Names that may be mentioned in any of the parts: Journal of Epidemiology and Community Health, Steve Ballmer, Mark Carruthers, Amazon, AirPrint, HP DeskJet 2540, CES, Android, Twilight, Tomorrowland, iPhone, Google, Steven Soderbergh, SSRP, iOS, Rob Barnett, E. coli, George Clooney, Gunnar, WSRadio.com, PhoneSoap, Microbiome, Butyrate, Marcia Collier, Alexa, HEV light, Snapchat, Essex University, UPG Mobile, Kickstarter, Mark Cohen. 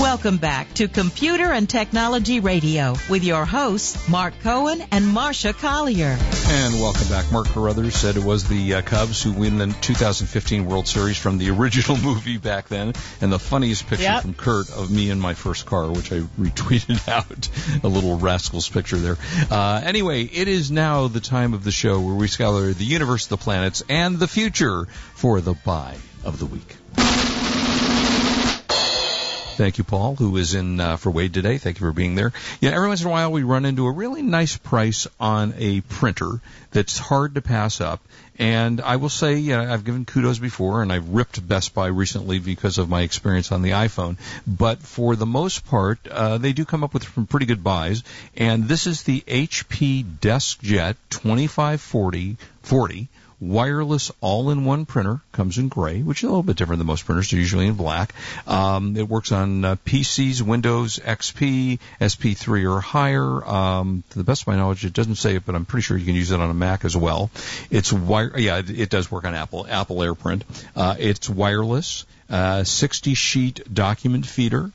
Welcome back to Computer and Technology Radio with your hosts, Mark Cohen and Marcia Collier. And welcome back. Mark Carruthers said it was the Cubs who win the 2015 World Series from the original movie back then. And the funniest picture from Kurt of me in my first car, which I retweeted out, a little rascals picture there. Anyway, it is now the time of the show where we scour the universe, the planets, and the future for the buy of the week. Thank you, Paul, who is in for Wade today. Thank you for being there. Yeah, every once in a while we run into a really nice price on a printer that's hard to pass up. And I will say, I've given kudos before, and I've ripped Best Buy recently because of my experience on the iPhone. But for the most part, they do come up with some pretty good buys. And this is the HP DeskJet 2540. Wireless all-in-one printer, comes in gray, which is a little bit different than most printers. They're usually in black. It works on PCs, Windows, XP, SP3 or higher. To the best of my knowledge, it doesn't say it, but I'm pretty sure you can use it on a Mac as well. It's it does work on Apple AirPrint. It's wireless, 60-sheet document feeder.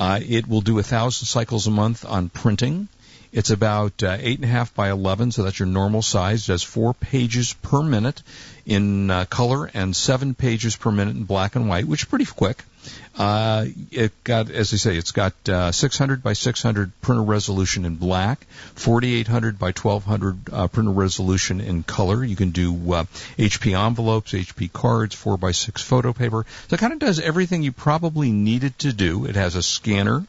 It will do 1,000 cycles a month on printing. It's about 8.5 by 11, so that's your normal size. It has 4 pages per minute in color and 7 pages per minute in black and white, which is pretty quick. It got, as I say, it's got 600 by 600 printer resolution in black, 4800 by 1200 printer resolution in color. You can do HP envelopes, HP cards, 4x6 photo paper. So it kind of does everything you probably need it to do. It has a scanner.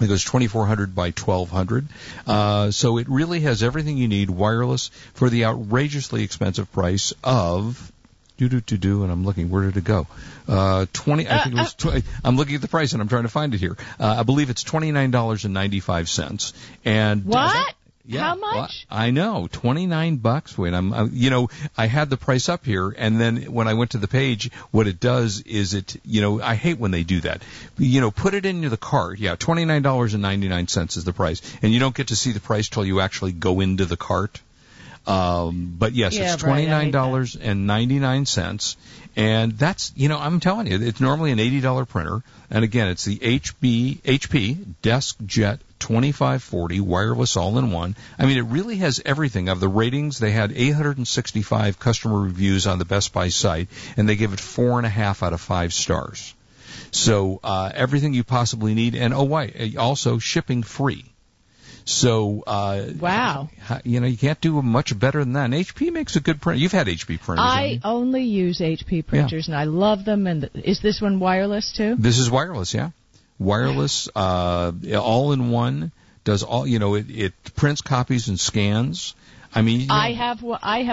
It goes 2400 by 1200. So it really has everything you need wireless for the outrageously expensive price of and I'm looking, where did it go? I'm looking at the price and I'm trying to find it here. I believe it's $29.95. And what? Yeah, how much? Well, I know, $29. Wait, I had the price up here, and then when I went to the page, what it does is I hate when they do that. Put it into the cart. Yeah, $29.99 is the price, and you don't get to see the price till you actually go into the cart. It's $29.99, and that's, I'm telling you, it's normally an $80 printer, and again, it's the HP DeskJet 2540 wireless all-in-one. I mean, it really has everything. Of the ratings, they had 865 customer reviews on the Best Buy site, and they give it 4.5 out of 5 stars. So everything you possibly need, and also shipping free. So, wow. You can't do much better than that. And HP makes a good printer. You've had HP printers. I only use HP printers, and I love them. And is this one wireless, too? This is wireless, yeah. Wireless, all-in-one, does all, it prints, copies, and scans. I mean, I have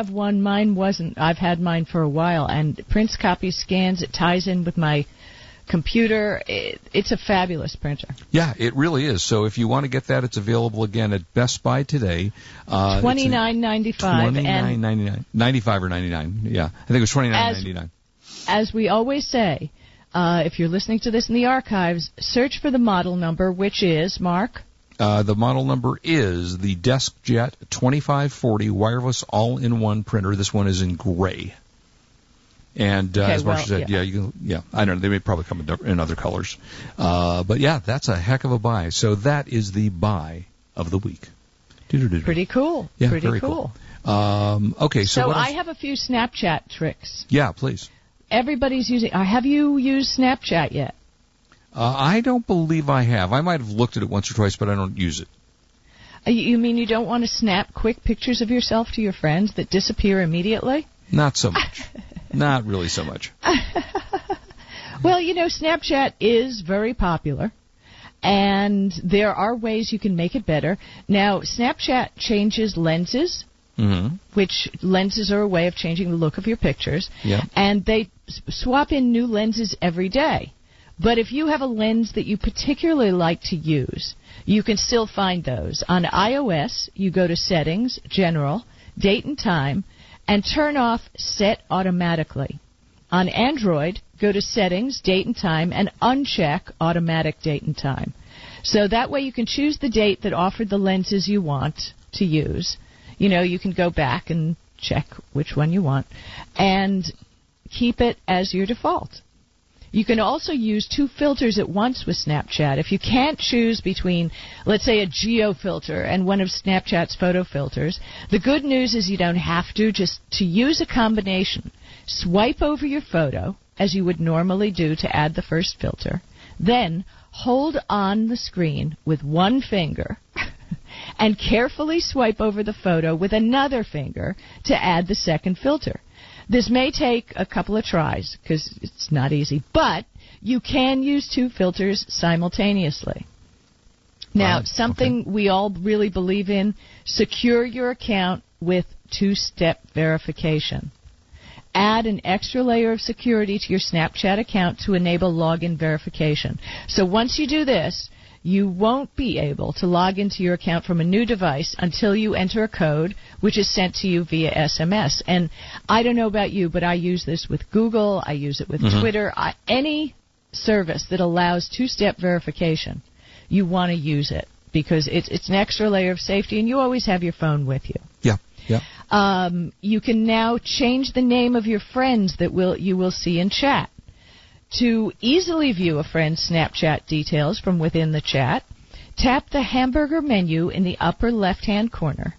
one. Mine wasn't. I've had mine for a while, and it prints, copies, scans. It ties in with my computer. It's a fabulous printer. Yeah, it really is. So if you want to get that, it's available again at Best Buy today. $29.95. $29.99. 95 or 99. Yeah, I think it was $29.99. As we always say, if you're listening to this in the archives, search for the model number, which is, Mark? The model number is the DeskJet 2540 wireless all-in-one printer. This one is in gray. And as Marcia said, I don't know. They may probably come in other colors. But, that's a heck of a buy. So that is the buy of the week. Pretty cool. Yeah, pretty cool. Okay, so what else? I have a few Snapchat tricks. Yeah, please. Everybody's using. Have you used Snapchat yet? I don't believe I have. I might have looked at it once or twice, but I don't use it. You mean you don't want to snap quick pictures of yourself to your friends that disappear immediately? Not so much. Not really so much. Well, Snapchat is very popular, and there are ways you can make it better. Now, Snapchat changes lenses, mm-hmm. which lenses are a way of changing the look of your pictures, and they swap in new lenses every day. But if you have a lens that you particularly like to use, you can still find those. On iOS, you go to Settings, General, Date and Time, and turn off Set Automatically. On Android, go to Settings, Date and Time, and uncheck Automatic Date and Time. So that way you can choose the date that offered the lenses you want to use. you know, you can go back and check which one you want and keep it as your default. You can also use two filters at once with Snapchat. If you can't choose between, let's say, a geo filter and one of Snapchat's photo filters, the good news is you don't have to. Just to use a combination, swipe over your photo, as you would normally do to add the first filter, then hold on the screen with one finger and carefully swipe over the photo with another finger to add the second filter. This may take a couple of tries because it's not easy, but you can use two filters simultaneously. Now, we all really believe in, secure your account with two-step verification. Add an extra layer of security to your Snapchat account to enable login verification. So once you do this, you won't be able to log into your account from a new device until you enter a code, which is sent to you via SMS. And I don't know about you, but I use this with Google. I use it with Twitter. Any service that allows two-step verification, you want to use it because it's an extra layer of safety, and you always have your phone with you. Yeah, yeah. You can now change the name of your friends that you will see in chat. To easily view a friend's Snapchat details from within the chat, tap the hamburger menu in the upper left-hand corner,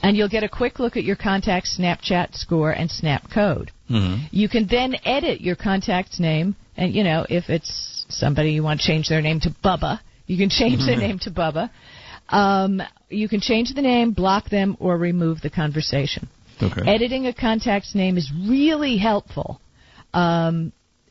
and you'll get a quick look at your contact's Snapchat score and Snap code. Mm-hmm. You can then edit your contact's name, and, you know, if it's somebody you want to change their name to Bubba, you can change their name to Bubba. You can change the name, block them, or remove the conversation. Okay. Editing a contact's name is really helpful.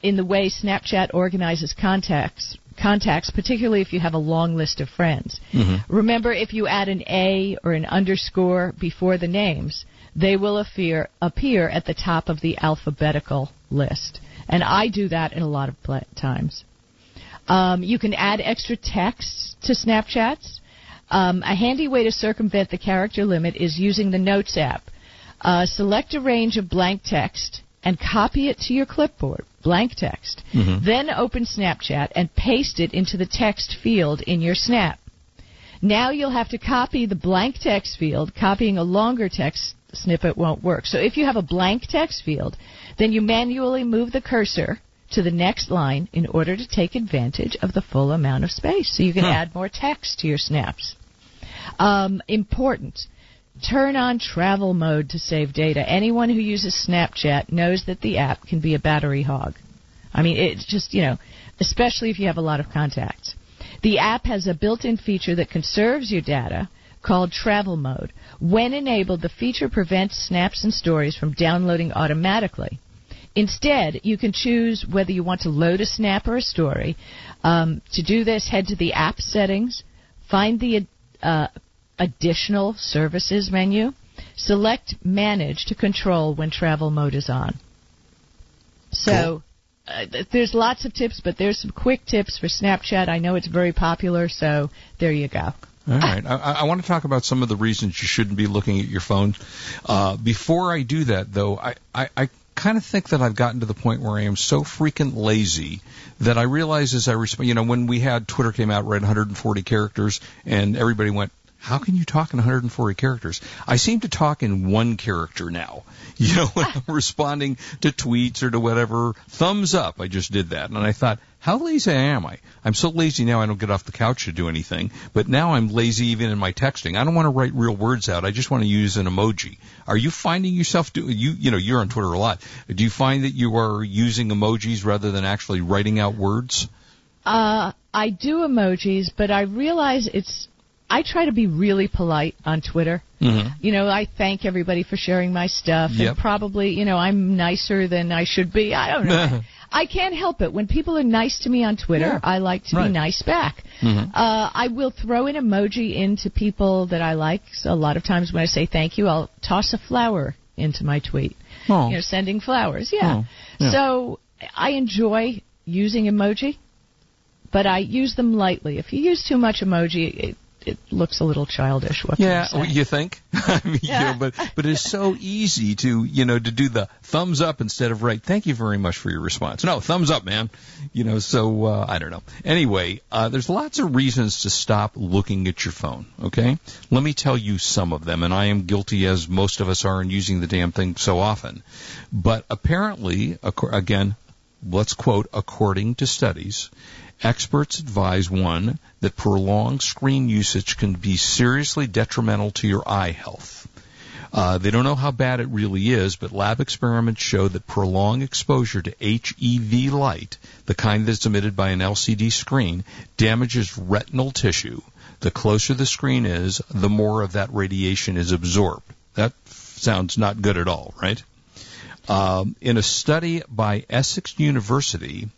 In the way Snapchat organizes contacts, particularly if you have a long list of friends. Mm-hmm. Remember, if you add an A or an underscore before the names, they will appear at the top of the alphabetical list. And I do that in a lot of times. You can add extra texts to Snapchats. A handy way to circumvent the character limit is using the Notes app. Select a range of blank text and copy it to your clipboard, blank text. Mm-hmm. Then open Snapchat and paste it into the text field in your Snap. Now you'll have to copy the blank text field. Copying a longer text snippet won't work. So if you have a blank text field, then you manually move the cursor to the next line in order to take advantage of the full amount of space. So you can add more text to your snaps. Important. Turn on travel mode to save data. Anyone who uses Snapchat knows that the app can be a battery hog. I mean, it's just, you know, especially if you have a lot of contacts. The app has a built-in feature that conserves your data called travel mode. When enabled, the feature prevents snaps and stories from downloading automatically. Instead, you can choose whether you want to load a snap or a story. To do this, head to the app settings, find the additional services menu, select manage to control when travel mode is on. So there's lots of tips, but there's some quick tips for Snapchat. I know it's very popular, so there you go. All right. I want to talk about some of the reasons you shouldn't be looking at your phone. Before I do that, though, I kind of think that I've gotten to the point where I am so freaking lazy that I realize as I respond, you know, when we had Twitter came out, read 140 characters, and everybody went, how can you talk in 140 characters? I seem to talk in one character now. You know, when I'm responding to tweets or to whatever, thumbs up, I just did that. And I thought, how lazy am I? I'm so lazy now I don't get off the couch to do anything. But now I'm lazy even in my texting. I don't want to write real words out. I just want to use an emoji. Are you finding yourself you know, you're on Twitter a lot. Do you find that you are using emojis rather than actually writing out words? I do emojis, but I realize I try to be really polite on Twitter. Mm-hmm. You know, I thank everybody for sharing my stuff. Yep. And probably, you know, I'm nicer than I should be. I don't know. I can't help it. When people are nice to me on Twitter, I like to be nice back. Mm-hmm. I will throw an emoji into people that I like. So a lot of times when I say thank you, I'll toss a flower into my tweet. Oh. You know, sending flowers. Yeah. Oh. Yeah. So I enjoy using emoji, but I use them lightly. If you use too much emoji, it looks a little childish. What can I say? You think? I mean, yeah. You know, but it's so easy to, you know, to do the thumbs up instead of right. Thank you very much for your response. No, thumbs up, man. You know, so I don't know. Anyway, there's lots of reasons to stop looking at your phone. Okay, let me tell you some of them, and I am guilty, as most of us are, in using the damn thing so often. But apparently, again, let's quote, according to studies, experts advise, one, that prolonged screen usage can be seriously detrimental to your eye health. They don't know how bad it really is, but lab experiments show that prolonged exposure to HEV light, the kind that's emitted by an LCD screen, damages retinal tissue. The closer the screen is, the more of that radiation is absorbed. That sounds not good at all, right? In a study by Essex University,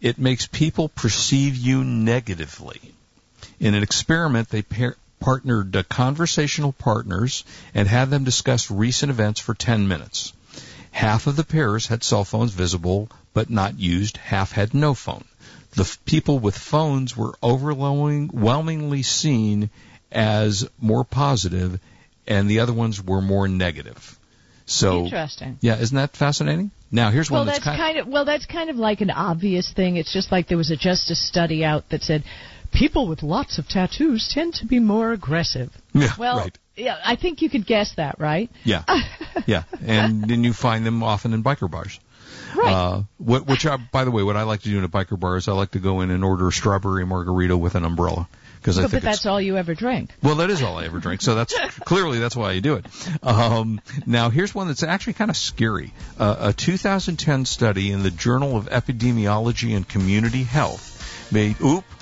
it makes people perceive you negatively. In an experiment, they partnered conversational partners and had them discuss recent events for 10 minutes. Half of the pairs had cell phones visible but not used. Half had no phone. The people with phones were overwhelmingly seen as more positive, and the other ones were more negative. So, interesting. Yeah, isn't that fascinating? Now, here's one that's kind of like an obvious thing. It's just like there was a study out that said people with lots of tattoos tend to be more aggressive. Yeah, well, right. Yeah, I think you could guess that, right? Yeah. Yeah, and then you find them often in biker bars. Right. By the way, what I like to do in a biker bar is I like to go in and order a strawberry margarita with an umbrella. But that's all you ever drink. Well, that is all I ever drink, so that's clearly that's why I do it. Now, here's one that's actually kind of scary. A 2010 study in the Journal of Epidemiology and Community Health all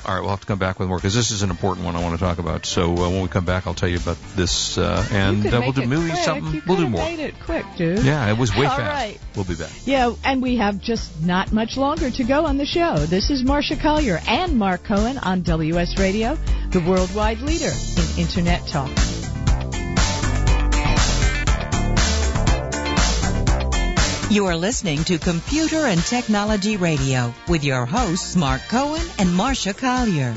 right, we'll have to come back with more because this is an important one I want to talk about. So when we come back, I'll tell you about this, and we'll do maybe something. We'll do more. You made it quick, dude. Yeah, it was way fast. All right. We'll be back. Yeah, and we have just not much longer to go on the show. This is Marcia Collier and Mark Cohen on WS Radio, the worldwide leader in Internet talk. You are listening to Computer and Technology Radio with your hosts, Mark Cohen and Marcia Collier.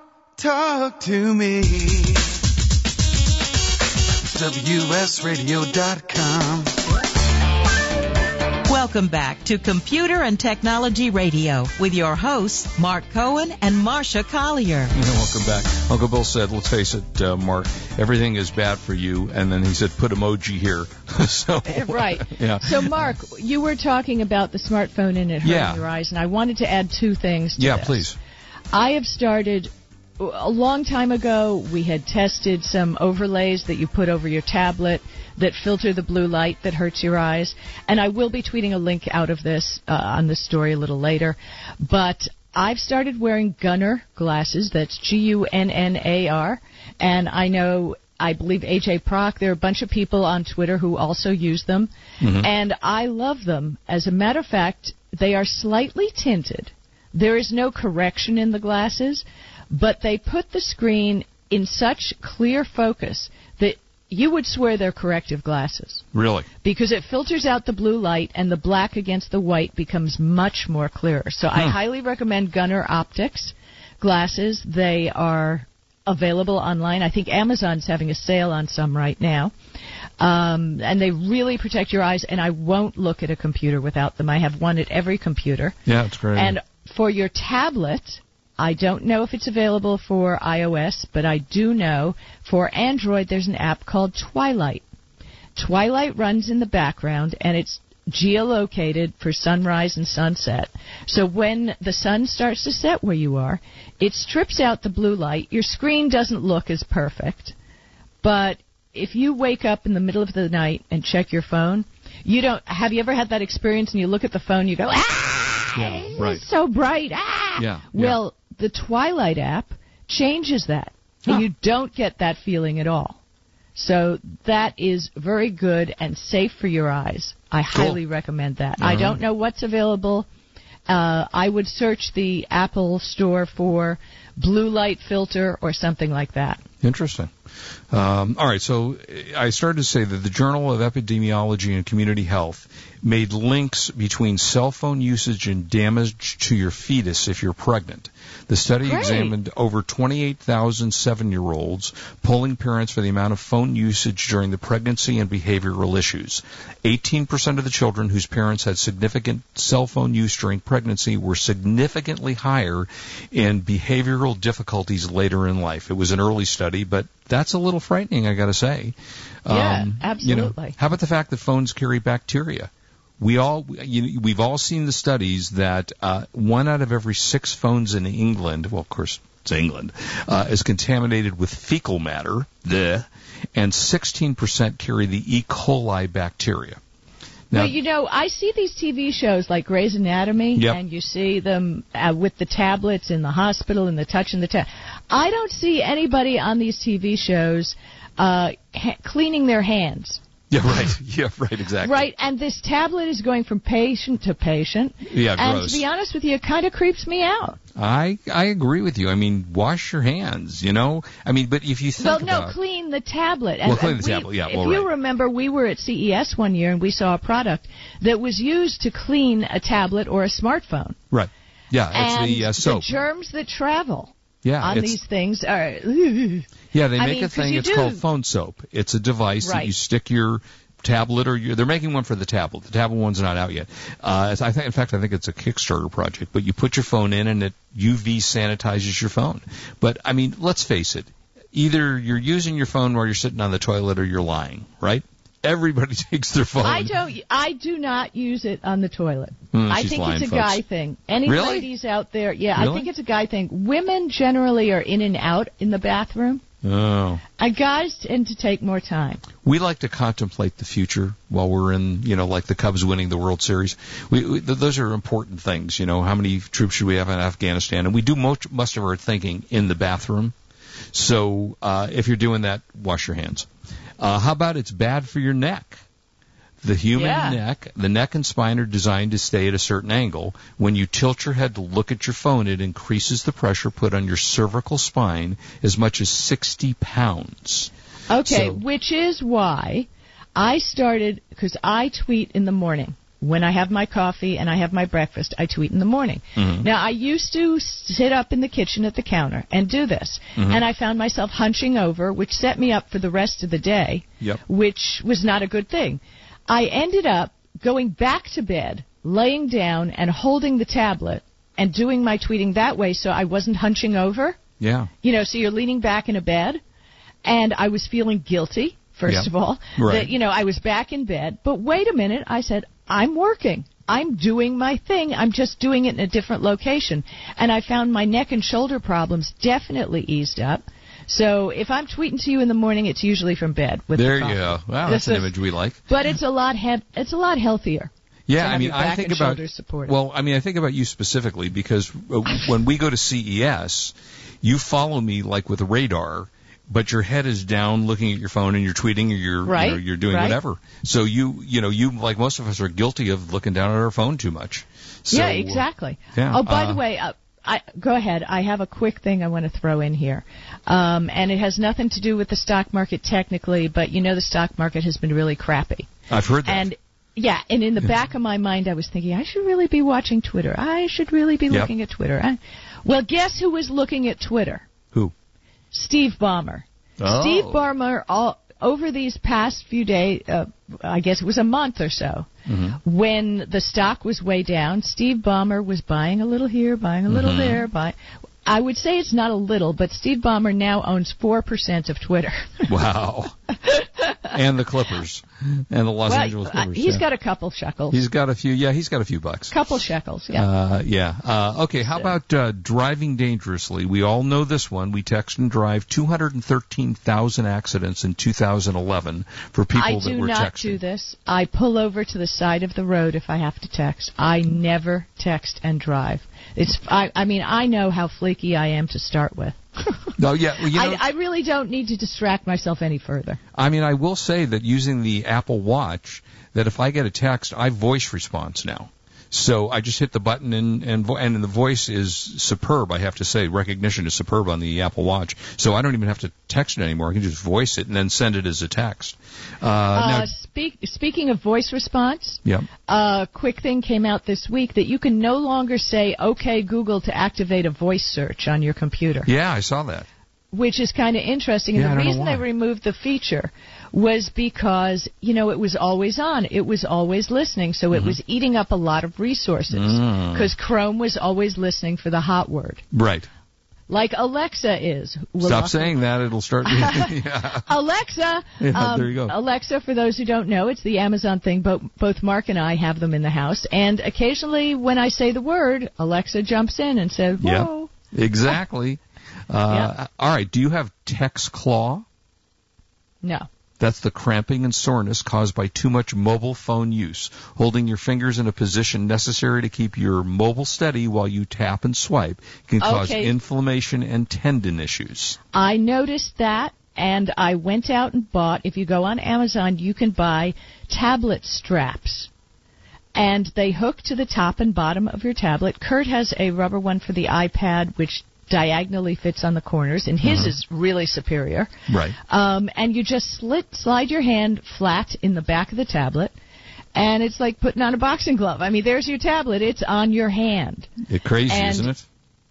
Talk to me. WSRadio.com. Welcome back to Computer and Technology Radio with your hosts, Mark Cohen and Marcia Collier. Welcome back. Uncle Bill said, let's face it, Mark, everything is bad for you. And then he said, put emoji here. So, right. Yeah. So, Mark, you were talking about the smartphone and it hurting your eyes. And I wanted to add 2 things to this. Yeah, please. I have started a long time ago. We had tested some overlays that you put over your tablet that filter the blue light that hurts your eyes. And I will be tweeting a link out of this on this story a little later. But I've started wearing Gunnar glasses. That's Gunnar. And I believe A.J. Proc, there are a bunch of people on Twitter who also use them. Mm-hmm. And I love them. As a matter of fact, they are slightly tinted. There is no correction in the glasses, but they put the screen in such clear focus that you would swear they're corrective glasses. Really? Because it filters out the blue light, and the black against the white becomes much more clearer. So I highly recommend Gunnar Optics glasses. They are available online. I think Amazon's having a sale on some right now. And they really protect your eyes, and I won't look at a computer without them. I have one at every computer. Yeah, that's great. And for your tablet, I don't know if it's available for iOS, but I do know for Android there's an app called Twilight. Twilight runs in the background, and it's geolocated for sunrise and sunset. So when the sun starts to set where you are, it strips out the blue light. Your screen doesn't look as perfect, but if you wake up in the middle of the night and check your phone, you don't. Have you ever had that experience? And you look at the phone, you go, ah, yeah, right. It's so bright. Ah. Yeah. Well, the Twilight app changes that, and you don't get that feeling at all. So that is very good and safe for your eyes. I highly recommend that. Mm-hmm. I don't know what's available. I would search the Apple Store for blue light filter or something like that. Interesting. All right, so I started to say that the Journal of Epidemiology and Community Health made links between cell phone usage and damage to your fetus if you're pregnant. The study examined over 28,000 7-year-olds, polling parents for the amount of phone usage during the pregnancy and behavioral issues. 18% of the children whose parents had significant cell phone use during pregnancy were significantly higher in behavioral difficulties later in life. It was an early study, but that's a little frightening, I got to say. Yeah, absolutely. You know, how about the fact that phones carry bacteria? We've all seen the studies that 1 out of every 6 phones in England, well, of course, it's England, is contaminated with fecal matter, and 16% carry the E. coli bacteria. Now, well, I see these TV shows like Grey's Anatomy, and you see them with the tablets in the hospital and the touch and the tap. I don't see anybody on these TV shows cleaning their hands. Yeah, right. Yeah, right, exactly. Right, and this tablet is going from patient to patient. Yeah, gross. And to be honest with you, it kind of creeps me out. I agree with you. I mean, wash your hands, I mean, but if you think clean the tablet. If you remember, we were at CES one year, and we saw a product that was used to clean a tablet or a smartphone. Right. Yeah, and it's the soap. The germs that travel on these things are... Yeah, they make a thing. It's called PhoneSoap. It's a device that you stick your tablet they're making one for the tablet. The tablet one's not out yet. I think it's a Kickstarter project. But you put your phone in, and it UV sanitizes your phone. But I mean, let's face it. Either you're using your phone while you're sitting on the toilet, or you're lying, right? Everybody takes their phone. I do not use it on the toilet. I think lying, it's a guy thing. Any ladies out there? Yeah, really? I think it's a guy thing. Women generally are in and out in the bathroom. Oh. I got us to take more time. We like to contemplate the future while we're in, like the Cubs winning the World Series. Those are important things, how many troops should we have in Afghanistan? And we do most of our thinking in the bathroom. So if you're doing that, wash your hands. How about it's bad for your neck? The human neck, the neck and spine are designed to stay at a certain angle. When you tilt your head to look at your phone, it increases the pressure put on your cervical spine as much as 60 pounds. Okay, so, which is why I started, because I tweet in the morning. When I have my coffee and I have my breakfast, I tweet in the morning. Mm-hmm. Now, I used to sit up in the kitchen at the counter and do this. Mm-hmm. And I found myself hunching over, which set me up for the rest of the day, which was not a good thing. I ended up going back to bed, laying down, and holding the tablet and doing my tweeting that way so I wasn't hunching over. Yeah. So you're leaning back in a bed, and I was feeling guilty, first of all, that, I was back in bed. But wait a minute, I said, I'm working. I'm doing my thing. I'm just doing it in a different location. And I found my neck and shoulder problems definitely eased up. So if I'm tweeting to you in the morning, it's usually from bed. There you go. Wow, that's an image we like. But it's a lot healthier. Yeah, I think about you specifically because when we go to CES, you follow me like with a radar, but your head is down looking at your phone and you're tweeting or you're doing whatever. So you like most of us are guilty of looking down at our phone too much. So, yeah, exactly. Oh, by the way. Go ahead. I have a quick thing I want to throw in here. And it has nothing to do with the stock market technically, but the stock market has been really crappy. I've heard that. And in the back of my mind I was thinking, I should really be watching Twitter. I should really be looking at Twitter. Well, guess who was looking at Twitter? Who? Steve Ballmer. Oh. Steve Ballmer, over these past few days, I guess it was a month or so, mm-hmm. when the stock was way down, Steve Ballmer was buying a little here, buying a little mm-hmm. there. I would say it's not a little, but Steve Ballmer now owns 4% of Twitter. Wow. And the Clippers. And the Los Angeles Clippers. He's got a couple shekels. He's got a few bucks. Couple shekels, yeah. Okay, how about driving dangerously? We all know this one. We text and drive 213,000 accidents in 2011 for people that were texting. I do not do this. I pull over to the side of the road if I have to text. I never text and drive. I know how flaky I am to start with. No, yeah, I really don't need to distract myself any further. I will say that using the Apple Watch, that if I get a text, I voice response now. So I just hit the button and the voice is superb. I have to say recognition is superb on the Apple Watch. So I don't even have to text it anymore. I can just voice it and then send it as a text. Speaking of voice response, a quick thing came out this week that you can no longer say "Okay Google" to activate a voice search on your computer. Yeah, I saw that. Which is kind of interesting. And the reason they removed the feature was because, it was always on. It was always listening. So mm-hmm. it was eating up a lot of resources because Chrome was always listening for the hot word. Right. Like Alexa is. Stop saying that. It'll start. Alexa. Yeah, there you go. Alexa, for those who don't know, it's the Amazon thing. But both Mark and I have them in the house. And occasionally when I say the word, Alexa jumps in and says, whoa. Yeah, exactly. All right. Do you have text claw? No. That's the cramping and soreness caused by too much mobile phone use, holding your fingers in a position necessary to keep your mobile steady while you tap and swipe can cause inflammation and tendon issues. I noticed that, and I went out and bought, if you go on Amazon, you can buy tablet straps. And they hook to the top and bottom of your tablet. Kurt has a rubber one for the iPad, which diagonally fits on the corners, and his is really superior. Right. And you just slide your hand flat in the back of the tablet, and it's like putting on a boxing glove. There's your tablet. It's on your hand. It's crazy, isn't it?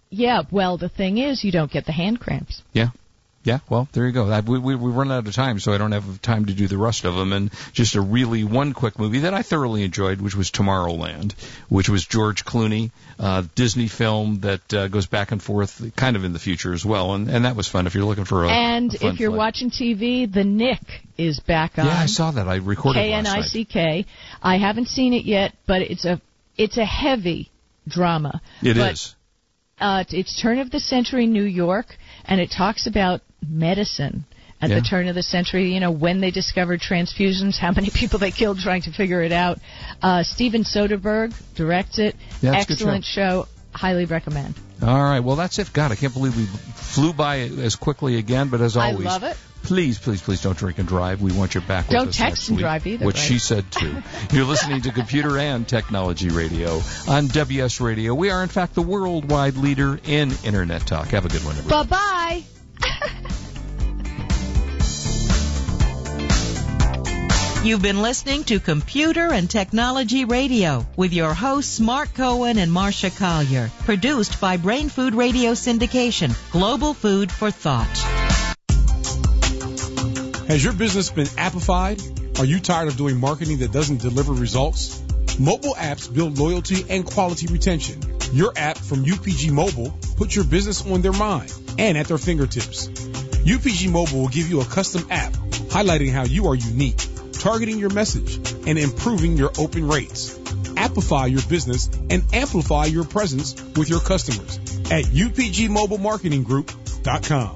Yeah. Well, the thing is, you don't get the hand cramps. Yeah. Yeah, well, there you go. We run out of time, so I don't have time to do the rest of them. And just a really one quick movie that I thoroughly enjoyed, which was Tomorrowland, which was George Clooney, Disney film that goes back and forth kind of in the future as well. And that was fun if you're looking for a And if you're watching TV, The Knick is back on. Yeah, I saw that. I recorded it last night. KNICK. I haven't seen it yet, but it's a heavy drama. It is. It's turn of the century New York, and it talks about medicine at the turn of the century, you know, when they discovered transfusions, how many people they killed trying to figure it out. Steven Soderbergh directs it. Yeah, excellent show. Highly recommend. All right. Well, that's it. God, I can't believe we flew by as quickly again, but as always. I love it. Please, please, please don't drink and drive. We want you back with us next week. Don't text and drive either. Which she said, too. You're listening to Computer and Technology Radio on WS Radio. We are, in fact, the worldwide leader in Internet talk. Have a good one, everybody. Bye-bye. You've been listening to Computer and Technology Radio with your hosts Mark Cohen and Marcia Collier. Produced by Brain Food Radio Syndication, global food for thought. Has your business been appified? Are you tired of doing marketing that doesn't deliver results? Mobile apps build loyalty and quality retention. Your app from UPG Mobile puts your business on their mind and at their fingertips. UPG Mobile will give you a custom app highlighting how you are unique, targeting your message, and improving your open rates. Appify your business and amplify your presence with your customers at upgmobilemarketinggroup.com.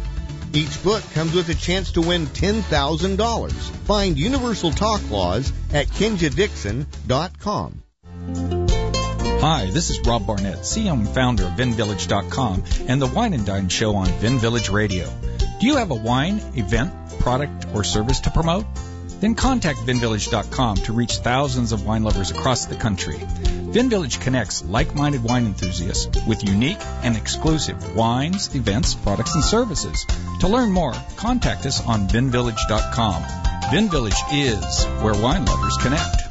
Each book comes with a chance to win $10,000. Find Universal Talk Laws at KenjaDixon.com. Hi, this is Rob Barnett, CEO and founder of VinVillage.com and the Wine and Dine Show on VinVillage Radio. Do you have a wine, event, product, or service to promote? Then contact VinVillage.com to reach thousands of wine lovers across the country. VinVillage connects like-minded wine enthusiasts with unique and exclusive wines, events, products, and services. To learn more, contact us on VinVillage.com. VinVillage is where wine lovers connect.